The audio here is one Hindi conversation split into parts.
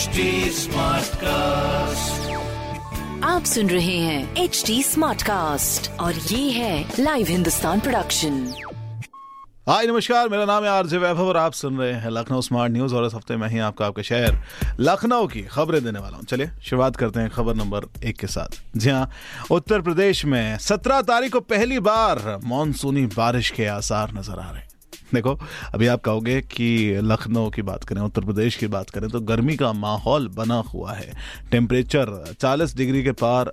स्मार्ट कास्ट, आप सुन रहे हैं HD स्मार्ट कास्ट और ये है लाइव हिंदुस्तान प्रोडक्शन। हाय नमस्कार, मेरा नाम है आरजे वैभव और आप सुन रहे हैं लखनऊ स्मार्ट न्यूज। और इस हफ्ते मैं ही आपको आपके शहर लखनऊ की खबरें देने वाला हूं। चलिए शुरुआत करते हैं खबर नंबर 1 के साथ। जी हां, उत्तर प्रदेश में 17 तारीख को पहली बार मानसूनी बारिश के आसार नजर आ रहे हैं। देखो, अभी आप कहोगे कि लखनऊ की बात करें, उत्तर प्रदेश की बात करें तो गर्मी का माहौल बना हुआ है। टेम्परेचर 40 डिग्री के पार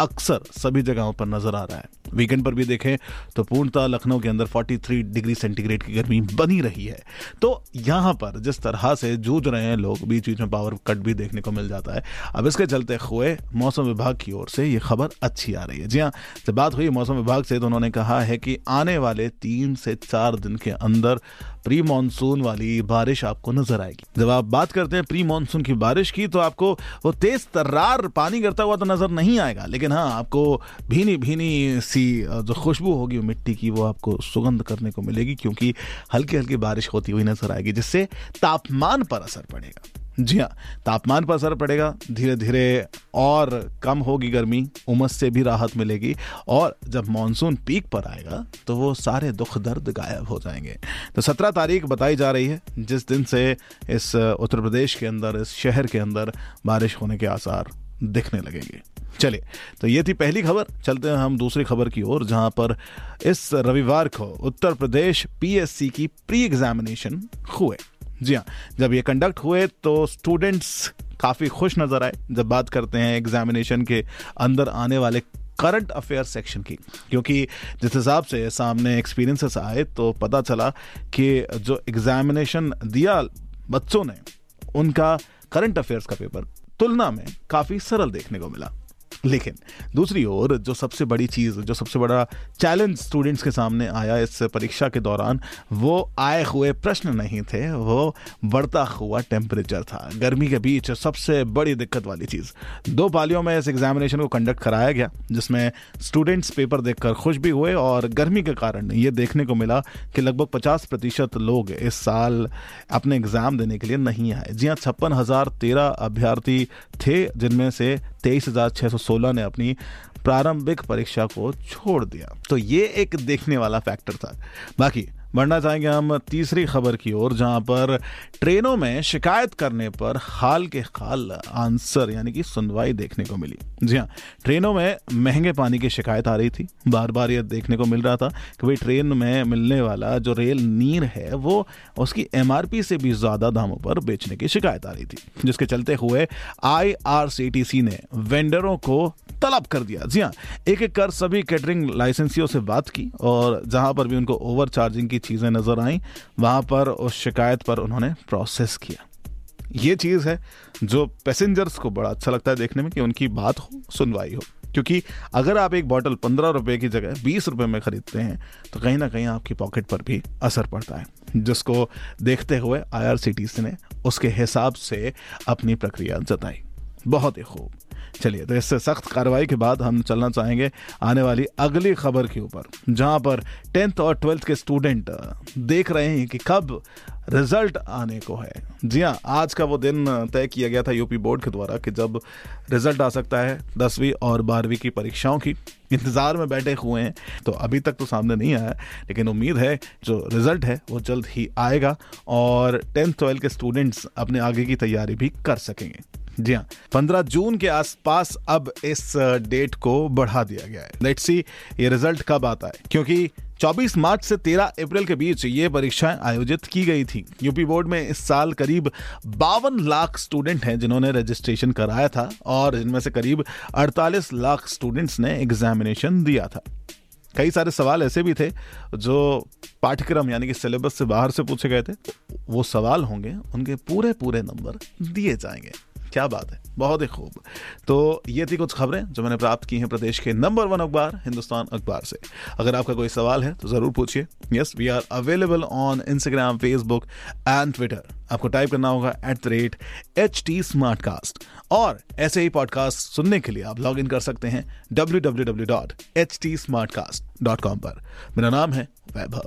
अक्सर सभी जगहों पर नजर आ रहा है। वीकेंड पर भी देखें तो पूर्णतः लखनऊ के अंदर 43 डिग्री सेंटीग्रेड की गर्मी बनी रही है। तो यहाँ पर जिस तरह से जूझ रहे हैं लोग, बीच बीच में पावर कट भी देखने को मिल जाता है। अब इसके चलते हुए मौसम विभाग की ओर से ये खबर अच्छी आ रही है। जी हाँ, जब बात हुई मौसम विभाग से तो उन्होंने कहा है कि आने वाले 3 से 4 दिन के अंदर प्री मानसून वाली बारिश आपको नजर आएगी। जब आप बात करते हैं प्री मानसून की बारिश की तो आपको वो तेज तर्रार पानी गिरता हुआ तो नजर नहीं आएगा, लेकिन हाँ, आपको भीनी भीनी सी जो खुशबू होगी मिट्टी की वो आपको सुगंध करने को मिलेगी, क्योंकि हल्की हल्की बारिश होती हुई नजर आएगी, जिससे तापमान पर असर पड़ेगा। जी हाँ, तापमान पर असर पड़ेगा, धीरे धीरे और कम होगी गर्मी, उमस से भी राहत मिलेगी। और जब मानसून पीक पर आएगा तो वो सारे दुख दर्द गायब हो जाएंगे। तो 17 तारीख बताई जा रही है जिस दिन से इस उत्तर प्रदेश के अंदर, इस शहर के अंदर बारिश होने के आसार दिखने लगेंगे। चलिए, तो ये थी पहली खबर। चलते हैं हम दूसरी खबर की ओर, जहां पर इस रविवार को उत्तर प्रदेश PSC की प्री एग्जामिनेशन हुए। जी हाँ, जब ये कंडक्ट हुए तो स्टूडेंट्स काफ़ी खुश नज़र आए। जब बात करते हैं एग्जामिनेशन के अंदर आने वाले करंट अफेयर सेक्शन की, क्योंकि जिस हिसाब से सामने एक्सपीरियंसेस आए तो पता चला कि जो एग्जामिनेशन दिया बच्चों ने, उनका करंट अफेयर्स का पेपर तुलना में काफ़ी सरल देखने को मिला। लेकिन दूसरी ओर जो सबसे बड़ी चीज़, जो सबसे बड़ा चैलेंज स्टूडेंट्स के सामने आया इस परीक्षा के दौरान, वो आए हुए प्रश्न नहीं थे, वो बढ़ता हुआ टेम्परेचर था। गर्मी के बीच सबसे बड़ी दिक्कत वाली चीज़, 2 पालियों में इस एग्जामिनेशन को कंडक्ट कराया गया, जिसमें स्टूडेंट्स पेपर देखकर खुश भी हुए और गर्मी के कारण ये देखने को मिला कि लगभग 50% लोग इस साल अपने एग्ज़ाम देने के लिए नहीं आए। जी हाँ, 56,013 अभ्यर्थी थे, जिनमें से 23,616 ने अपनी प्रारंभिक परीक्षा को छोड़ दिया। तो ये एक देखने वाला फैक्टर था। बाकी बढ़ना चाहेंगे हम तीसरी खबर की ओर, जहां पर ट्रेनों में शिकायत करने पर हाल के हाल आंसर यानी कि सुनवाई देखने को मिली। जी हाँ, ट्रेनों में महंगे पानी की शिकायत आ रही थी। बार बार ये देखने को मिल रहा था कि भाई ट्रेन में मिलने वाला जो रेल नीर है वो उसकी MRP से भी ज़्यादा दामों पर बेचने की शिकायत आ रही थी, जिसके चलते हुए IRCTC ने वेंडरों को तलब कर दिया। जी हाँ, एक एक कर सभी कैटरिंग लाइसेंसियों से बात की और जहाँ पर भी उनको ओवर चार्जिंग की चीज़ें नज़र आईं वहाँ पर उस शिकायत पर उन्होंने प्रोसेस किया। ये चीज़ है जो पैसेंजर्स को बड़ा अच्छा लगता है देखने में कि उनकी बात हो, सुनवाई हो, क्योंकि अगर आप एक बॉटल 15 रुपये की जगह 20 रुपये में ख़रीदते हैं तो कहीं ना कहीं आपकी पॉकेट पर भी असर पड़ता है, जिसको देखते हुए IRCTC ने उसके हिसाब से अपनी प्रक्रिया जताई। बहुत ही खूब। चलिए, तो इससे सख्त कार्रवाई के बाद हम चलना चाहेंगे आने वाली अगली खबर के ऊपर, जहां पर 10th और 12th के स्टूडेंट देख रहे हैं कि कब रिजल्ट आने को है। जी हाँ, आज का वो दिन तय किया गया था यूपी बोर्ड के द्वारा कि जब रिजल्ट आ सकता है 10वीं और 12वीं की परीक्षाओं की। इंतज़ार में बैठे हुए हैं, तो अभी तक तो सामने नहीं आया, लेकिन उम्मीद है जो रिज़ल्ट है वो जल्द ही आएगा और 10th-12th के स्टूडेंट्स अपने आगे की तैयारी भी कर सकेंगे। जी हाँ, 15 जून के आसपास अब इस डेट को बढ़ा दिया गया है। लेट्स सी ये रिजल्ट कब आता है, क्योंकि 24 मार्च से 13 अप्रैल के बीच ये परीक्षाएं आयोजित की गई थी। यूपी बोर्ड में इस साल करीब 52 लाख स्टूडेंट हैं जिन्होंने रजिस्ट्रेशन कराया था और जिनमें से करीब 48 लाख स्टूडेंट्स ने एग्जामिनेशन दिया था। कई सारे सवाल ऐसे भी थे जो पाठ्यक्रम यानी कि सिलेबस से बाहर से पूछे गए थे। वो सवाल होंगे, उनके पूरे नंबर दिए जाएंगे। क्या बात है, बहुत ही खूब। तो ये थी कुछ खबरें जो मैंने प्राप्त की हैं प्रदेश के नंबर 1 अखबार हिंदुस्तान अखबार से। अगर आपका कोई सवाल है तो ज़रूर पूछिए। Yes, we are available on Instagram, Facebook and Twitter. आपको टाइप करना होगा @HT स्मार्ट कास्ट। और ऐसे ही पॉडकास्ट सुनने के लिए आप लॉग इन कर सकते हैं www.htsmartcast.com पर। मेरा नाम है वैभव।